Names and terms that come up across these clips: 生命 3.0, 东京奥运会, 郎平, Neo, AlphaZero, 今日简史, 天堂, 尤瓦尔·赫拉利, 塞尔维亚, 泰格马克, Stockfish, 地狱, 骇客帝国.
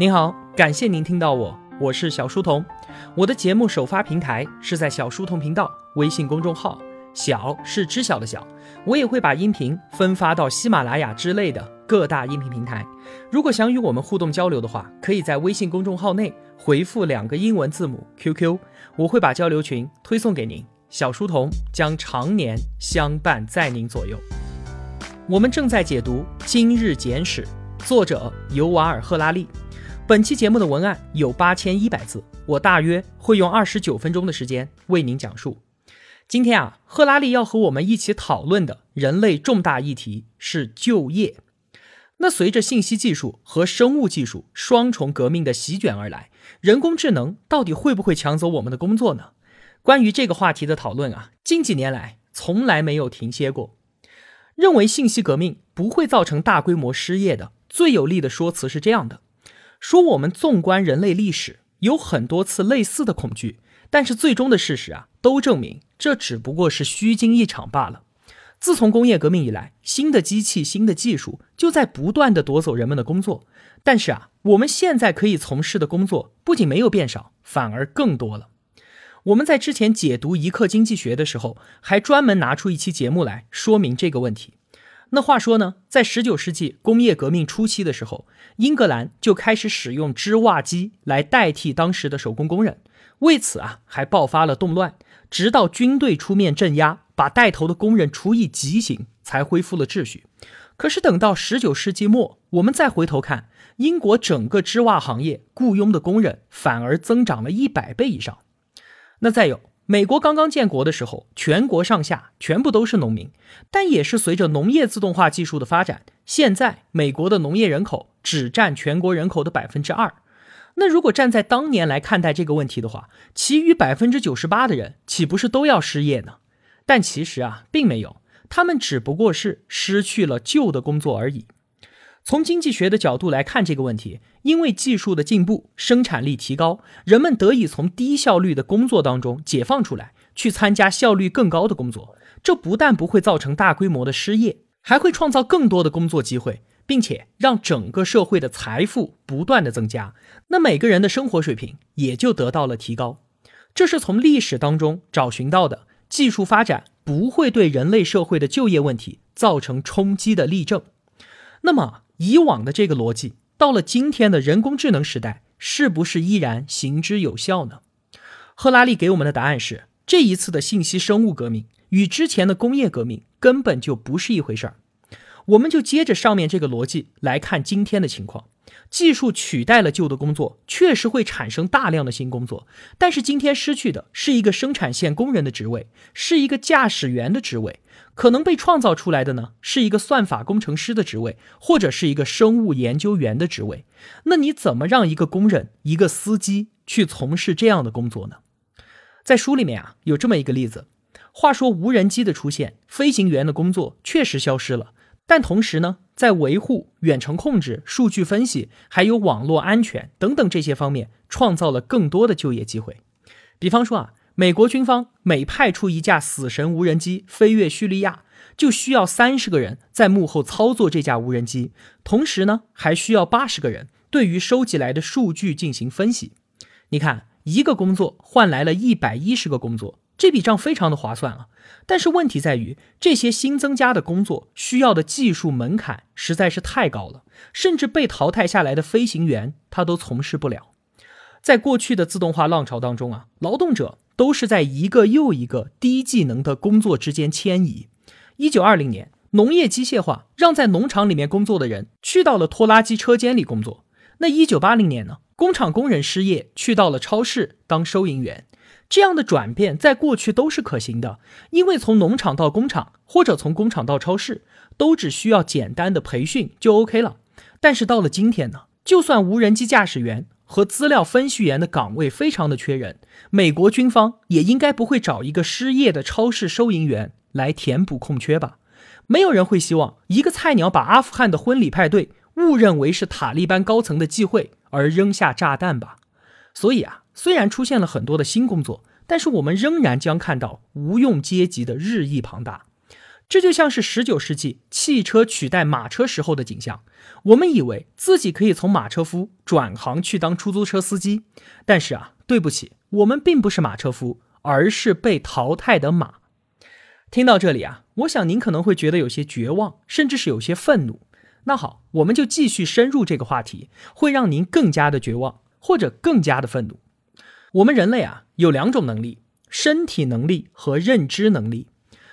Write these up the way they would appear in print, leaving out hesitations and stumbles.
您好，感谢您听到我是小书童。我的节目首发平台是在小书童频道微信公众号，小是知晓的小。我也会把音频分发到喜马拉雅之类的各大音频平台。如果想与我们互动交流的话，可以在微信公众号内回复2个英文字母 QQ， 我会把交流群推送给您。小书童将常年相伴在您左右。我们正在解读《今日简史》，作者尤瓦尔·赫拉利。本期节目的文案有8100字，我大约会用29分钟的时间为您讲述。今天赫拉利要和我们一起讨论的人类重大议题是就业。那随着信息技术和生物技术双重革命的席卷而来，人工智能到底会不会抢走我们的工作呢？关于这个话题的讨论近几年来从来没有停歇过。认为信息革命不会造成大规模失业的最有力的说辞是这样的，说我们纵观人类历史有很多次类似的恐惧，但是最终的事实都证明这只不过是虚惊一场罢了。自从工业革命以来，新的机器新的技术就在不断地夺走人们的工作，但是我们现在可以从事的工作不仅没有变少，反而更多了。我们在之前解读一课经济学的时候，还专门拿出一期节目来说明这个问题。那话说呢，在19世纪工业革命初期的时候，英格兰就开始使用织袜机来代替当时的手工工人，为此还爆发了动乱，直到军队出面镇压，把带头的工人处以极刑，才恢复了秩序。可是等到19世纪末，我们再回头看，英国整个织袜行业雇佣的工人反而增长了100倍以上。那再有，美国刚刚建国的时候，全国上下全部都是农民，但也是随着农业自动化技术的发展，现在美国的农业人口只占全国人口的 2%。 那如果站在当年来看待这个问题的话，其余 98% 的人岂不是都要失业呢？但其实并没有，他们只不过是失去了旧的工作而已。从经济学的角度来看这个问题，因为技术的进步，生产力提高，人们得以从低效率的工作当中解放出来，去参加效率更高的工作。这不但不会造成大规模的失业，还会创造更多的工作机会，并且让整个社会的财富不断的增加，那每个人的生活水平也就得到了提高。这是从历史当中找寻到的技术发展不会对人类社会的就业问题造成冲击的例证。那么以往的这个逻辑到了今天的人工智能时代，是不是依然行之有效呢？赫拉利给我们的答案是，这一次的信息生物革命与之前的工业革命根本就不是一回事儿。我们就接着上面这个逻辑来看今天的情况。技术取代了旧的工作，确实会产生大量的新工作，但是今天失去的是一个生产线工人的职位，是一个驾驶员的职位，可能被创造出来的呢，是一个算法工程师的职位，或者是一个生物研究员的职位。那你怎么让一个工人，一个司机去从事这样的工作呢？在书里面有这么一个例子。话说无人机的出现，飞行员的工作确实消失了，但同时呢，在维护、远程控制、数据分析，还有网络安全等等这些方面，创造了更多的就业机会。比方说美国军方每派出一架死神无人机飞越叙利亚，就需要30个人在幕后操作这架无人机，同时呢，还需要80个人对于收集来的数据进行分析。你看，一个工作换来了110个工作，这笔账非常的划算但是问题在于，这些新增加的工作需要的技术门槛实在是太高了，甚至被淘汰下来的飞行员他都从事不了。在过去的自动化浪潮当中劳动者都是在一个又一个低技能的工作之间迁移。1920年，农业机械化让在农场里面工作的人去到了拖拉机车间里工作。那1980年呢，工厂工人失业，去到了超市当收银员。这样的转变在过去都是可行的，因为从农场到工厂，或者从工厂到超市，都只需要简单的培训就 OK 了。但是到了今天呢，就算无人机驾驶员和资料分析员的岗位非常的缺人，美国军方也应该不会找一个失业的超市收银员来填补空缺吧？没有人会希望一个菜鸟把阿富汗的婚礼派对误认为是塔利班高层的忌讳而扔下炸弹吧？所以虽然出现了很多的新工作，但是我们仍然将看到无用阶级的日益庞大。这就像是19世纪汽车取代马车时候的景象。我们以为自己可以从马车夫转行去当出租车司机，但是对不起，我们并不是马车夫，而是被淘汰的马。听到这里我想您可能会觉得有些绝望，甚至是有些愤怒。那好，我们就继续深入这个话题，会让您更加的绝望，或者更加的愤怒。我们人类有两种能力，身体能力和认知能力。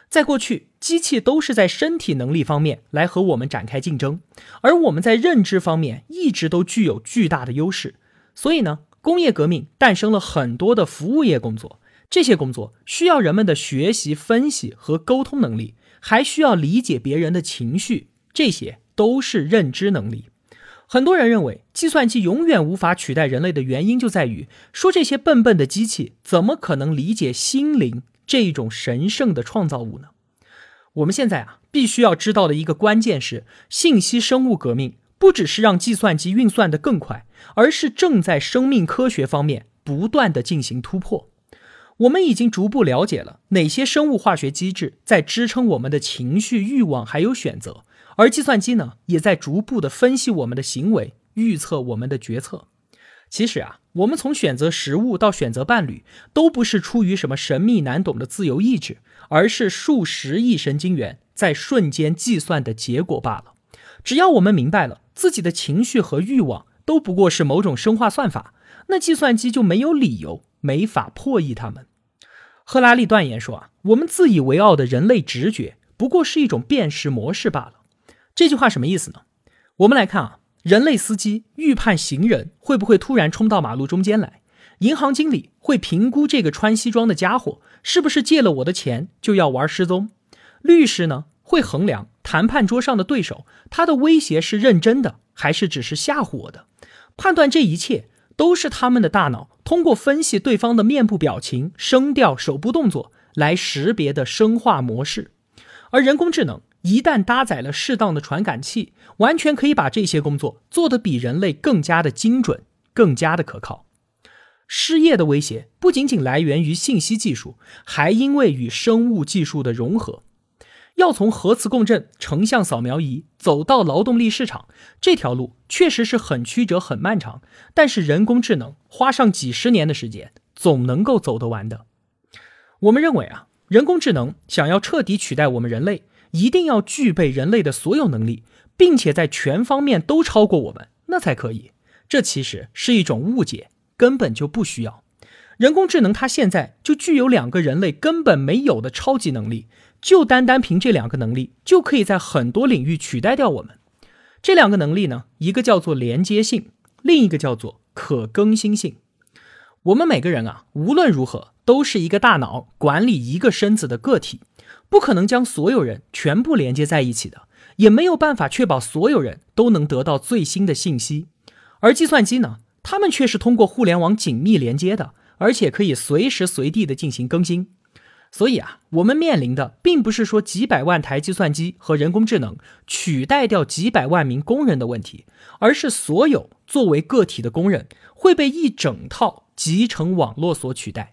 在过去，机器都是在身体能力方面来和我们展开竞争，而我们在认知方面一直都具有巨大的优势。所以呢，工业革命诞生了很多的服务业工作，这些工作需要人们的学习、分析和沟通能力，还需要理解别人的情绪，这些都是认知能力。很多人认为计算机永远无法取代人类的原因就在于说，这些笨笨的机器怎么可能理解心灵这一种神圣的创造物呢？我们现在必须要知道的一个关键是，信息生物革命不只是让计算机运算得更快，而是正在生命科学方面不断地进行突破。我们已经逐步了解了哪些生物化学机制在支撑我们的情绪、欲望还有选择，而计算机呢，也在逐步地分析我们的行为，预测我们的决策。其实我们从选择食物到选择伴侣，都不是出于什么神秘难懂的自由意志，而是数十亿神经元在瞬间计算的结果罢了。只要我们明白了自己的情绪和欲望都不过是某种生化算法，那计算机就没有理由没法破译它们。赫拉利断言说我们自以为傲的人类直觉不过是一种辨识模式罢了。这句话什么意思呢？我们来看人类司机预判行人会不会突然冲到马路中间来，银行经理会评估这个穿西装的家伙是不是借了我的钱就要玩失踪，律师呢，会衡量谈判桌上的对手，他的威胁是认真的还是只是吓唬我的。判断这一切都是他们的大脑通过分析对方的面部表情、声调、手部动作来识别的生化模式。而人工智能一旦搭载了适当的传感器，完全可以把这些工作做得比人类更加的精准，更加的可靠。失业的威胁不仅仅来源于信息技术，还因为与生物技术的融合。要从核磁共振、成像扫描仪走到劳动力市场，这条路确实是很曲折很漫长，但是人工智能花上几十年的时间总能够走得完的。我们认为人工智能想要彻底取代我们人类，一定要具备人类的所有能力，并且在全方面都超过我们，那才可以。这其实是一种误解，根本就不需要。人工智能它现在就具有两个人类根本没有的超级能力，就单单凭这两个能力就可以在很多领域取代掉我们。这两个能力呢，一个叫做连接性，另一个叫做可更新性。我们每个人无论如何都是一个大脑管理一个身子的个体，不可能将所有人全部连接在一起的，也没有办法确保所有人都能得到最新的信息。而计算机呢，它们却是通过互联网紧密连接的，而且可以随时随地的进行更新。所以我们面临的并不是说几百万台计算机和人工智能取代掉几百万名工人的问题，而是所有作为个体的工人会被一整套集成网络所取代。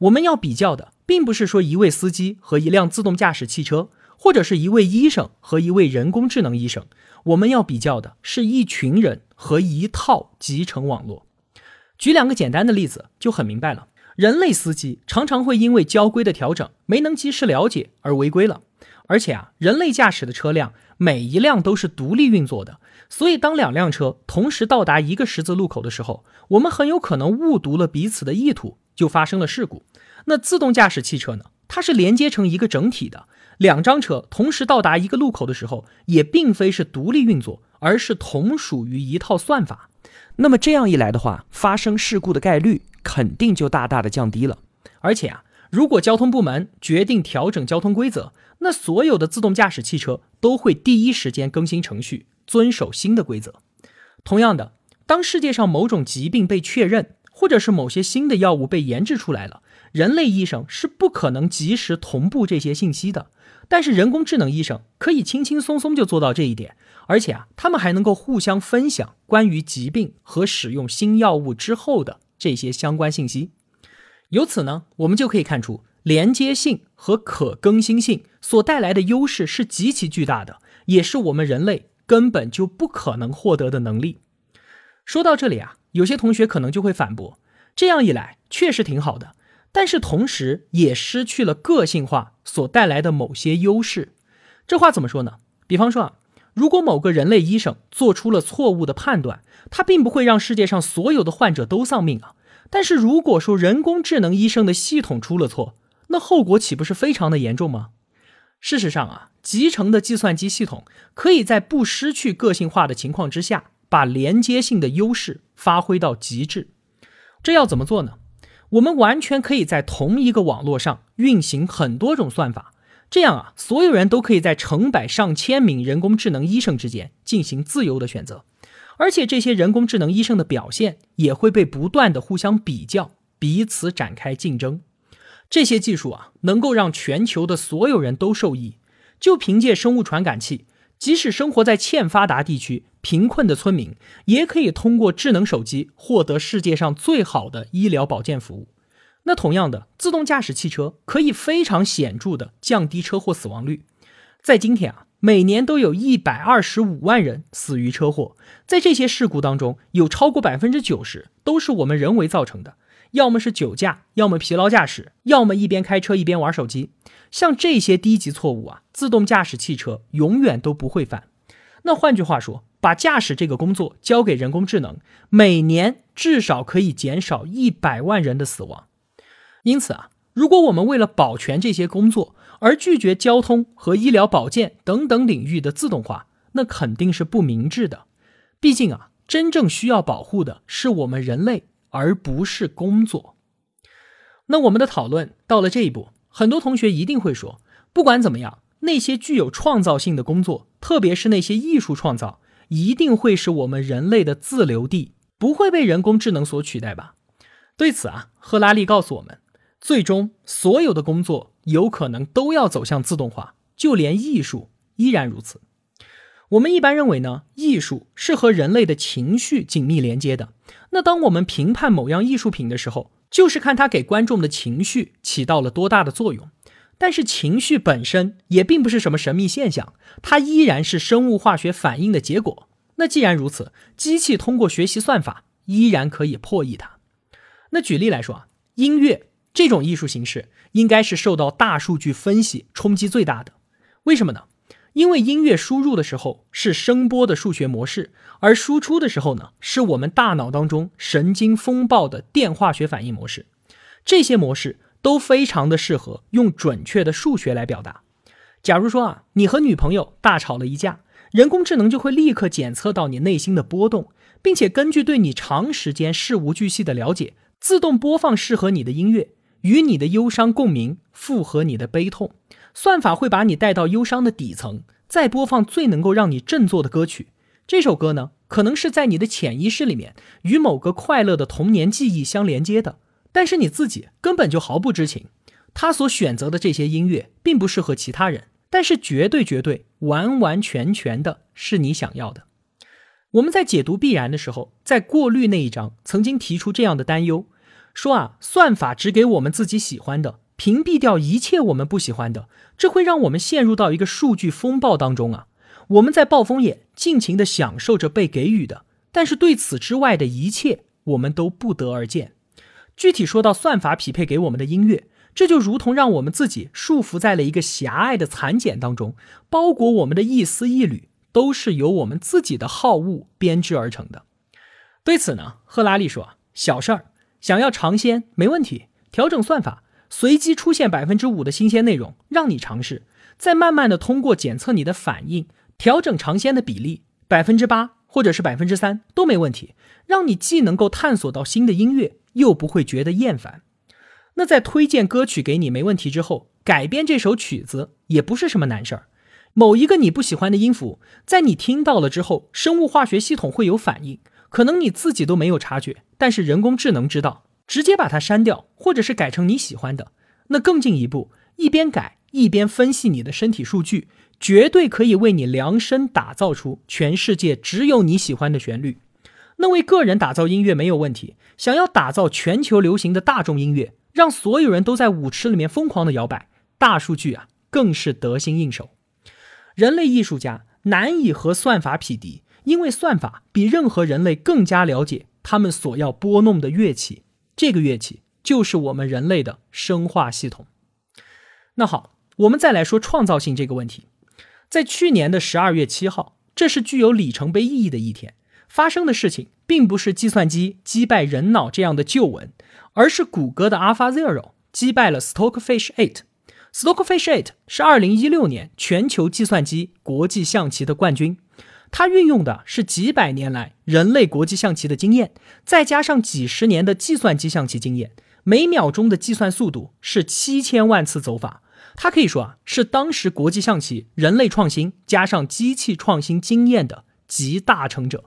我们要比较的并不是说一位司机和一辆自动驾驶汽车，或者是一位医生和一位人工智能医生，我们要比较的是一群人和一套集成网络。举两个简单的例子就很明白了。人类司机常常会因为交规的调整没能及时了解而违规了，而且人类驾驶的车辆每一辆都是独立运作的，所以当两辆车同时到达一个十字路口的时候，我们很有可能误读了彼此的意图，就发生了事故。那自动驾驶汽车呢？它是连接成一个整体的，两张车同时到达一个路口的时候，也并非是独立运作，而是同属于一套算法。那么这样一来的话，发生事故的概率肯定就大大的降低了。而且如果交通部门决定调整交通规则，那所有的自动驾驶汽车都会第一时间更新程序，遵守新的规则。同样的，当世界上某种疾病被确认，或者是某些新的药物被研制出来了，人类医生是不可能及时同步这些信息的，但是人工智能医生可以轻轻松松就做到这一点，而且他们还能够互相分享关于疾病和使用新药物之后的这些相关信息。由此呢，我们就可以看出连接性和可更新性所带来的优势是极其巨大的，也是我们人类根本就不可能获得的能力。说到这里啊，有些同学可能就会反驳，这样一来确实挺好的，但是同时也失去了个性化所带来的某些优势。这话怎么说呢？比方说啊，如果某个人类医生做出了错误的判断，他并不会让世界上所有的患者都丧命啊。但是如果说人工智能医生的系统出了错，那后果岂不是非常的严重吗？事实上啊，集成的计算机系统可以在不失去个性化的情况之下，把连接性的优势发挥到极致。这要怎么做呢？我们完全可以在同一个网络上运行很多种算法，这样啊，所有人都可以在成百上千名人工智能医生之间进行自由的选择，而且这些人工智能医生的表现也会被不断的互相比较，彼此展开竞争。这些技术啊，能够让全球的所有人都受益。就凭借生物传感器，即使生活在欠发达地区贫困的村民，也可以通过智能手机获得世界上最好的医疗保健服务。那同样的，自动驾驶汽车可以非常显著地降低车祸死亡率。在今天啊，每年都有125万人死于车祸，在这些事故当中，有超过 90% 都是我们人为造成的，要么是酒驾，要么疲劳驾驶，要么一边开车一边玩手机。像这些低级错误啊，自动驾驶汽车永远都不会犯。那换句话说，把驾驶这个工作交给人工智能，每年至少可以减少100万人的死亡。因此啊，如果我们为了保全这些工作而拒绝交通和医疗保健等等领域的自动化，那肯定是不明智的。毕竟啊，真正需要保护的是我们人类，而不是工作。那我们的讨论到了这一步，很多同学一定会说，不管怎么样，那些具有创造性的工作，特别是那些艺术创造，一定会是我们人类的自留地，不会被人工智能所取代吧？对此啊，赫拉利告诉我们，最终所有的工作有可能都要走向自动化，就连艺术依然如此。我们一般认为呢，艺术是和人类的情绪紧密连接的。那当我们评判某样艺术品的时候，就是看它给观众的情绪起到了多大的作用。但是情绪本身也并不是什么神秘现象，它依然是生物化学反应的结果。那既然如此，机器通过学习算法依然可以破译它。那举例来说啊，音乐这种艺术形式应该是受到大数据分析冲击最大的。为什么呢？因为音乐输入的时候是声波的数学模式，而输出的时候呢，是我们大脑当中神经风暴的电化学反应模式。这些模式都非常的适合用准确的数学来表达。假如说啊，你和女朋友大吵了一架，人工智能就会立刻检测到你内心的波动，并且根据对你长时间事无巨细的了解，自动播放适合你的音乐，与你的忧伤共鸣，符合你的悲痛。算法会把你带到忧伤的底层，再播放最能够让你振作的歌曲。这首歌呢，可能是在你的潜意识里面与某个快乐的童年记忆相连接的，但是你自己根本就毫不知情。他所选择的这些音乐并不适合其他人，但是绝对完完全全的是你想要的。我们在解读必然的时候，在过滤那一章曾经提出这样的担忧，说啊，算法只给我们自己喜欢的，屏蔽掉一切我们不喜欢的，这会让我们陷入到一个数据风暴当中啊。我们在暴风眼尽情地享受着被给予的，但是对此之外的一切我们都不得而见。具体说到算法匹配给我们的音乐，这就如同让我们自己束缚在了一个狭隘的蚕茧当中，包裹我们的一丝一缕都是由我们自己的好恶编织而成的。对此呢，赫拉利说，小事儿，想要尝鲜没问题，调整算法，随机出现 5% 的新鲜内容让你尝试，再慢慢的通过检测你的反应，调整尝鲜的比例 8% 或者是 3% 都没问题，让你既能够探索到新的音乐，又不会觉得厌烦。那在推荐歌曲给你没问题之后，改编这首曲子也不是什么难事儿。某一个你不喜欢的音符，在你听到了之后，生物化学系统会有反应，可能你自己都没有察觉，但是人工智能知道，直接把它删掉，或者是改成你喜欢的。那更进一步，一边改一边分析你的身体数据，绝对可以为你量身打造出全世界只有你喜欢的旋律。那为个人打造音乐没有问题，想要打造全球流行的大众音乐，让所有人都在舞池里面疯狂的摇摆，大数据啊更是得心应手。人类艺术家难以和算法匹敌，因为算法比任何人类更加了解他们所要拨弄的乐器，这个乐器就是我们人类的生化系统。那好，我们再来说创造性这个问题。在去年的12月7号，这是具有里程碑意义的一天，发生的事情并不是计算机击败人脑这样的旧闻，而是谷歌的 AlphaZero 击败了 Stockfish 8。Stockfish 8是2016年全球计算机国际象棋的冠军，它运用的是几百年来人类国际象棋的经验，再加上几十年的计算机象棋经验，每秒钟的计算速度是7000万次走法。它可以说是当时国际象棋人类创新加上机器创新经验的集大成者。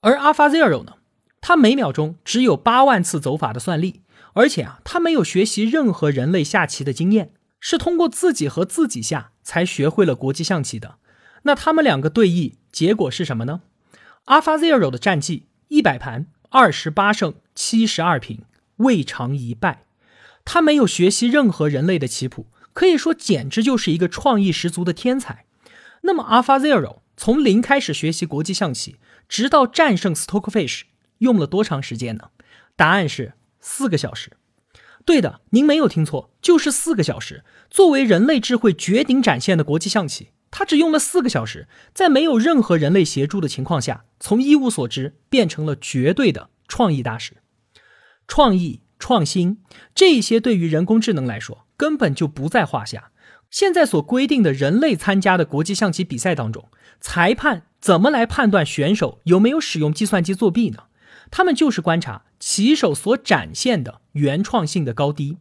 而 AlphaZero 呢，它每秒钟只有8万次走法的算力，而且它没有学习任何人类下棋的经验，是通过自己和自己下才学会了国际象棋的。那他们两个对弈结果是什么呢？ AlphaZero 的战绩100盘28胜72平，未尝一败。他没有学习任何人类的棋谱，可以说简直就是一个创意十足的天才。那么 AlphaZero 从零开始学习国际象棋，直到战胜 Stockfish 用了多长时间呢？答案是4个小时。对的，您没有听错，就是4个小时。作为人类智慧绝顶展现的国际象棋，他只用了4个小时，在没有任何人类协助的情况下，从一无所知变成了绝对的创意大师。创意、创新，这些对于人工智能来说根本就不在话下。现在所规定的人类参加的国际象棋比赛当中，裁判怎么来判断选手有没有使用计算机作弊呢？他们就是观察棋手所展现的原创性的高低。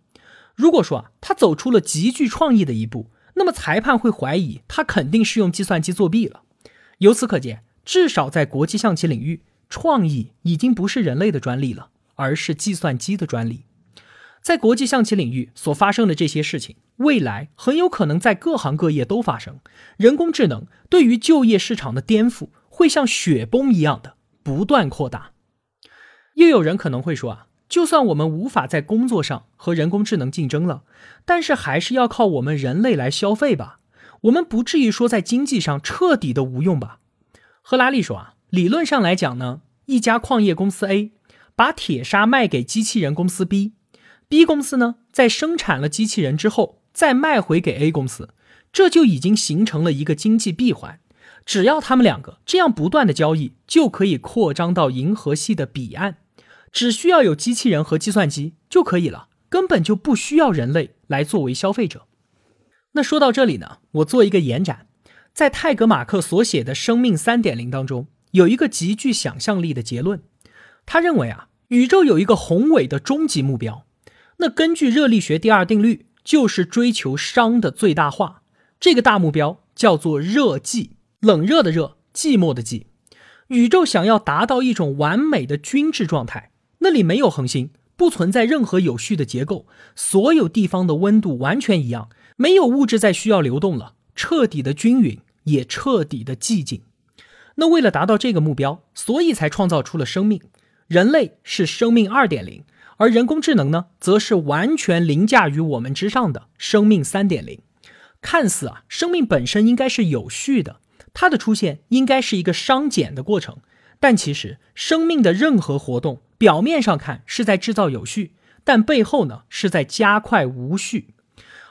如果说他走出了极具创意的一步，那么裁判会怀疑他肯定是用计算机作弊了。由此可见，至少在国际象棋领域，创意已经不是人类的专利了，而是计算机的专利。在国际象棋领域所发生的这些事情，未来很有可能在各行各业都发生。人工智能对于就业市场的颠覆会像雪崩一样的不断扩大。又有人可能会说就算我们无法在工作上和人工智能竞争了，但是还是要靠我们人类来消费吧，我们不至于说在经济上彻底的无用吧。赫拉利说理论上来讲呢，一家矿业公司 A 把铁砂卖给机器人公司 B 公司呢，在生产了机器人之后再卖回给 A 公司，这就已经形成了一个经济闭环。只要他们两个这样不断的交易，就可以扩张到银河系的彼岸。只需要有机器人和计算机就可以了，根本就不需要人类来作为消费者。那说到这里呢，我做一个延展。在泰格马克所写的《生命 3.0》 当中，有一个极具想象力的结论。他认为宇宙有一个宏伟的终极目标，那根据热力学第2定律，就是追求熵的最大化。这个大目标叫做热寂，冷热的热，寂寞的寂。宇宙想要达到一种完美的均质状态，那里没有恒星，不存在任何有序的结构，所有地方的温度完全一样，没有物质再需要流动了，彻底的均匀，也彻底的寂静。那为了达到这个目标，所以才创造出了生命。人类是生命 2.0， 而人工智能呢，则是完全凌驾于我们之上的生命 3.0。 看似生命本身应该是有序的，它的出现应该是一个熵减的过程，但其实生命的任何活动表面上看是在制造有序，但背后呢是在加快无序。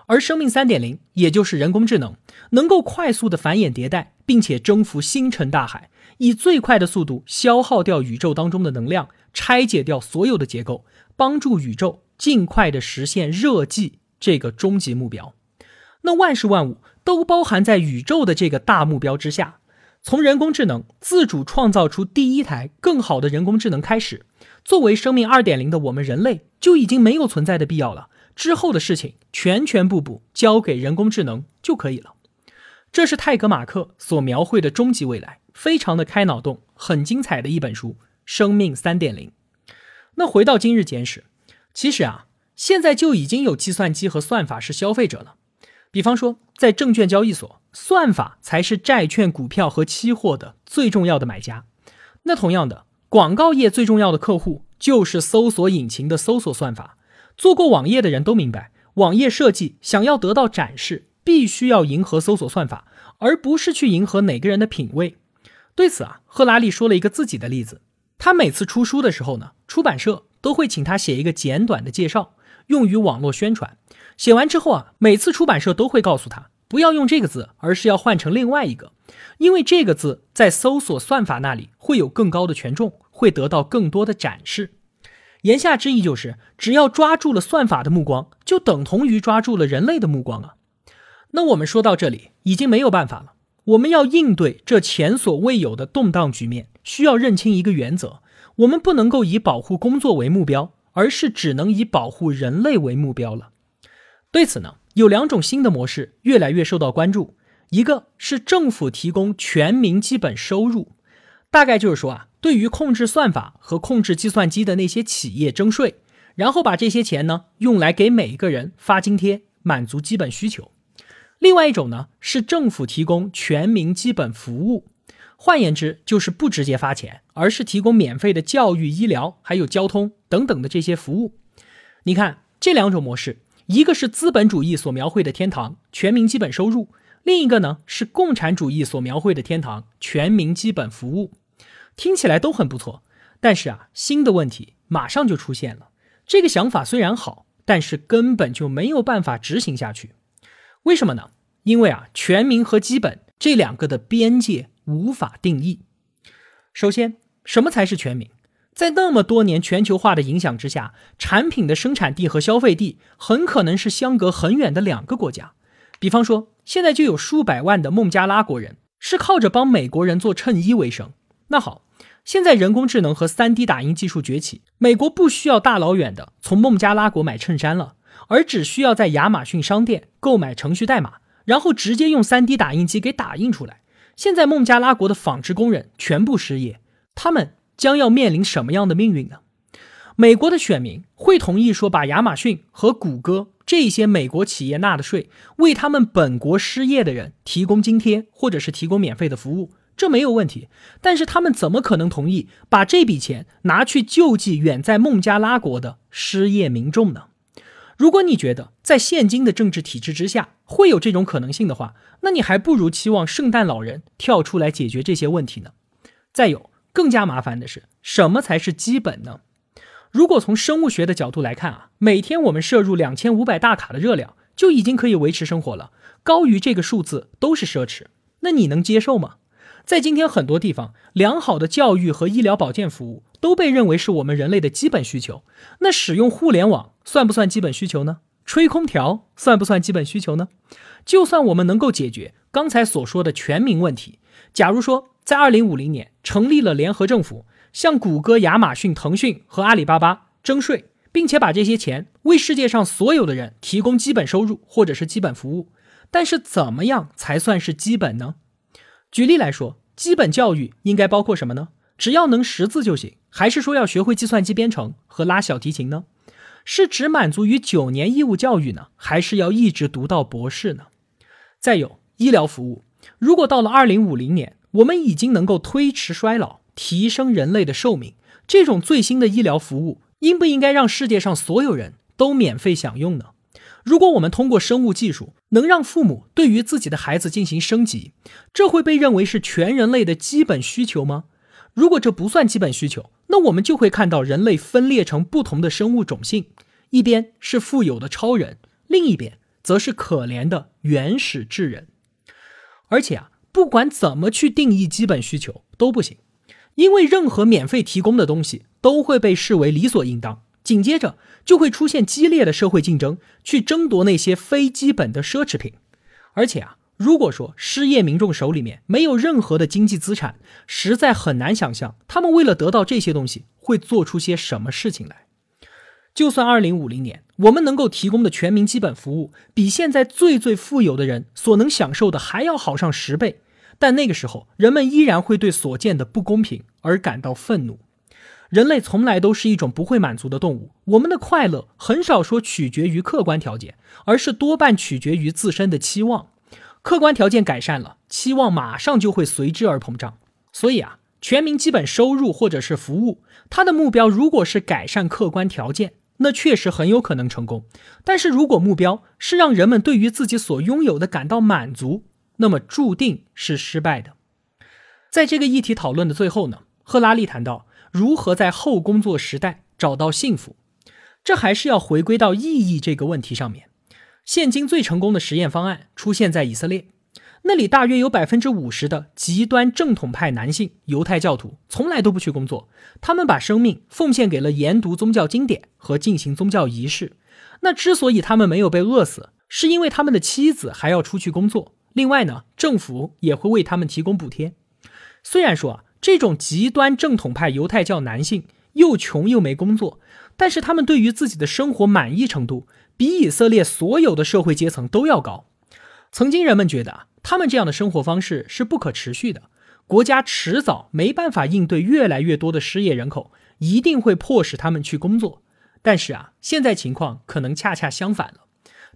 而生命 3.0， 也就是人工智能，能够快速的繁衍迭代，并且征服星辰大海，以最快的速度消耗掉宇宙当中的能量，拆解掉所有的结构，帮助宇宙尽快的实现热寂这个终极目标。那万事万物都包含在宇宙的这个大目标之下。从人工智能自主创造出第一台更好的人工智能开始，作为生命 2.0 的我们人类就已经没有存在的必要了，之后的事情全部交给人工智能就可以了。这是泰格马克所描绘的终极未来，非常的开脑洞，很精彩的一本书《生命 3.0》。那回到今日简史，其实现在就已经有计算机和算法是消费者了。比方说在证券交易所，算法才是债券、股票和期货的最重要的买家。那同样的，广告业最重要的客户就是搜索引擎的搜索算法。做过网页的人都明白，网页设计想要得到展示，必须要迎合搜索算法，而不是去迎合哪个人的品味。对此赫拉利说了一个自己的例子。他每次出书的时候呢，出版社都会请他写一个简短的介绍，用于网络宣传。写完之后每次出版社都会告诉他不要用这个字，而是要换成另外一个，因为这个字在搜索算法那里会有更高的权重，会得到更多的展示。言下之意就是，只要抓住了算法的目光，就等同于抓住了人类的目光啊。那我们说到这里，已经没有办法了。我们要应对这前所未有的动荡局面，需要认清一个原则，我们不能够以保护工作为目标，而是只能以保护人类为目标了。对此呢，有两种新的模式越来越受到关注。一个是政府提供全民基本收入，大概就是说对于控制算法和控制计算机的那些企业征税，然后把这些钱呢用来给每一个人发津贴，满足基本需求。另外一种呢是政府提供全民基本服务，换言之就是不直接发钱，而是提供免费的教育、医疗还有交通等等的这些服务。你看这两种模式，一个是资本主义所描绘的天堂，全民基本收入，另一个呢是共产主义所描绘的天堂，全民基本服务。听起来都很不错，但是新的问题马上就出现了。这个想法虽然好，但是根本就没有办法执行下去。为什么呢？因为全民和基本这两个的边界无法定义。首先，什么才是全民？在那么多年全球化的影响之下，产品的生产地和消费地很可能是相隔很远的两个国家。比方说，现在就有数百万的孟加拉国人是靠着帮美国人做衬衣为生。那好，现在人工智能和 3D 打印技术崛起，美国不需要大老远的从孟加拉国买衬衫了，而只需要在亚马逊商店购买程序代码，然后直接用 3D 打印机给打印出来。现在孟加拉国的纺织工人全部失业，他们将要面临什么样的命运呢？美国的选民会同意说把亚马逊和谷歌这些美国企业纳的税为他们本国失业的人提供津贴，或者是提供免费的服务，这没有问题。但是他们怎么可能同意把这笔钱拿去救济远在孟加拉国的失业民众呢？如果你觉得在现今的政治体制之下会有这种可能性的话，那你还不如期望圣诞老人跳出来解决这些问题呢。再有，更加麻烦的是，什么才是基本呢？如果从生物学的角度来看每天我们摄入2500大卡的热量就已经可以维持生活了，高于这个数字都是奢侈。那你能接受吗？在今天很多地方，良好的教育和医疗保健服务都被认为是我们人类的基本需求。那使用互联网算不算基本需求呢？吹空调算不算基本需求呢？就算我们能够解决刚才所说的全民问题，假如说在2050年成立了联合政府，向谷歌、亚马逊、腾讯和阿里巴巴征税，并且把这些钱为世界上所有的人提供基本收入或者是基本服务。但是怎么样才算是基本呢？举例来说，基本教育应该包括什么呢？只要能识字就行，还是说要学会计算机编程和拉小提琴呢？是只满足于9年义务教育呢，还是要一直读到博士呢？再有，医疗服务，如果到了2050年我们已经能够推迟衰老，提升人类的寿命，这种最新的医疗服务应不应该让世界上所有人都免费享用呢？如果我们通过生物技术能让父母对于自己的孩子进行升级，这会被认为是全人类的基本需求吗？如果这不算基本需求，那我们就会看到人类分裂成不同的生物种性，一边是富有的超人，另一边则是可怜的原始智人。而且不管怎么去定义基本需求都不行，因为任何免费提供的东西都会被视为理所应当，紧接着就会出现激烈的社会竞争，去争夺那些非基本的奢侈品。而且如果说失业民众手里面没有任何的经济资产，实在很难想象他们为了得到这些东西会做出些什么事情来。就算2050年我们能够提供的全民基本服务比现在最富有的人所能享受的还要好上10倍，但那个时候人们依然会对所见的不公平而感到愤怒。人类从来都是一种不会满足的动物，我们的快乐很少说取决于客观条件，而是多半取决于自身的期望。客观条件改善了，期望马上就会随之而膨胀。所以全民基本收入或者是服务，它的目标如果是改善客观条件，那确实很有可能成功。但是如果目标是让人们对于自己所拥有的感到满足，那么注定是失败的。在这个议题讨论的最后呢，赫拉利谈到如何在后工作时代找到幸福，这还是要回归到意义这个问题上面。现今最成功的实验方案出现在以色列，那里大约有 50% 的极端正统派男性犹太教徒从来都不去工作，他们把生命奉献给了研读宗教经典和进行宗教仪式。那之所以他们没有被饿死，是因为他们的妻子还要出去工作，另外呢，政府也会为他们提供补贴。虽然说这种极端正统派犹太教男性又穷又没工作，但是他们对于自己的生活满意程度比以色列所有的社会阶层都要高。曾经人们觉得他们这样的生活方式是不可持续的，国家迟早没办法应对越来越多的失业人口，一定会迫使他们去工作。但是现在情况可能恰恰相反了，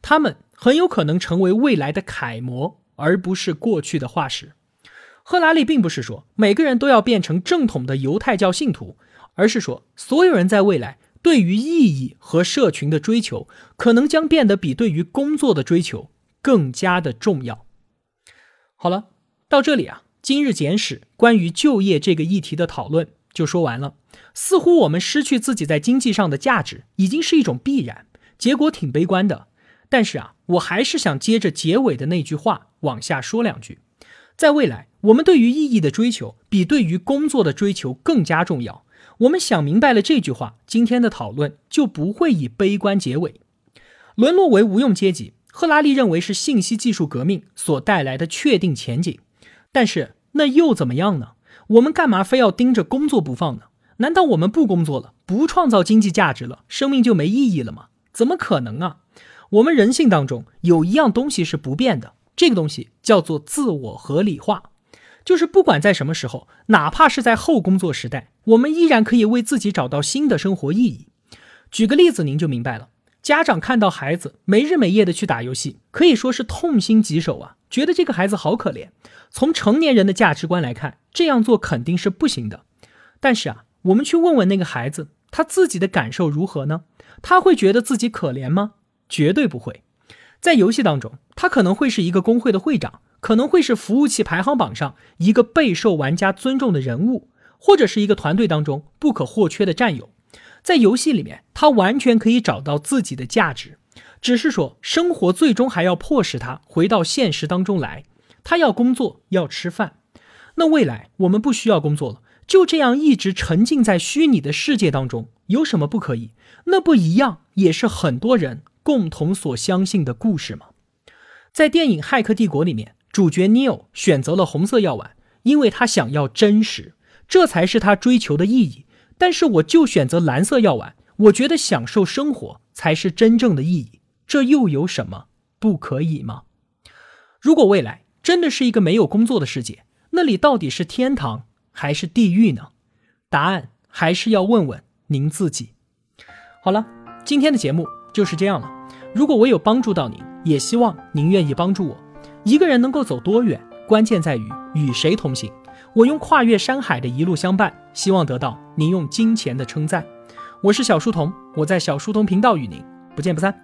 他们很有可能成为未来的楷模，而不是过去的化石。赫拉利并不是说每个人都要变成正统的犹太教信徒，而是说所有人在未来对于意义和社群的追求，可能将变得比对于工作的追求更加的重要。好了，到这里今日简史关于就业这个议题的讨论就说完了。似乎我们失去自己在经济上的价值已经是一种必然，结果挺悲观的。但是我还是想接着结尾的那句话往下说两句。在未来，我们对于意义的追求比对于工作的追求更加重要。我们想明白了这句话，今天的讨论就不会以悲观结尾。沦落为无用阶级，赫拉利认为是信息技术革命所带来的确定前景。但是那又怎么样呢？我们干嘛非要盯着工作不放呢？难道我们不工作了，不创造经济价值了，生命就没意义了吗？怎么可能啊？我们人性当中有一样东西是不变的，这个东西叫做自我合理化。就是不管在什么时候，哪怕是在后工作时代，我们依然可以为自己找到新的生活意义。举个例子您就明白了，家长看到孩子没日没夜的去打游戏，可以说是痛心疾首啊，觉得这个孩子好可怜。从成年人的价值观来看，这样做肯定是不行的。但是我们去问问那个孩子，他自己的感受如何呢？他会觉得自己可怜吗？绝对不会。在游戏当中，他可能会是一个工会的会长，可能会是服务器排行榜上一个备受玩家尊重的人物，或者是一个团队当中不可或缺的战友。在游戏里面，他完全可以找到自己的价值，只是说生活最终还要迫使他回到现实当中来，他要工作，要吃饭。那未来我们不需要工作了，就这样一直沉浸在虚拟的世界当中，有什么不可以？那不一样也是很多人共同所相信的故事吗？在电影《骇客帝国》里面，主角 Neo 选择了红色药丸，因为他想要真实，这才是他追求的意义。但是我就选择蓝色药丸，我觉得享受生活才是真正的意义，这又有什么不可以吗？如果未来真的是一个没有工作的世界，那里到底是天堂还是地狱呢？答案还是要问问您自己。好了，今天的节目就是这样了。如果我有帮助到您，也希望您愿意帮助我。一个人能够走多远，关键在于与谁同行。我用跨越山海的一路相伴，希望得到您用金钱的称赞。我是小书童，我在小书童频道与您不见不散。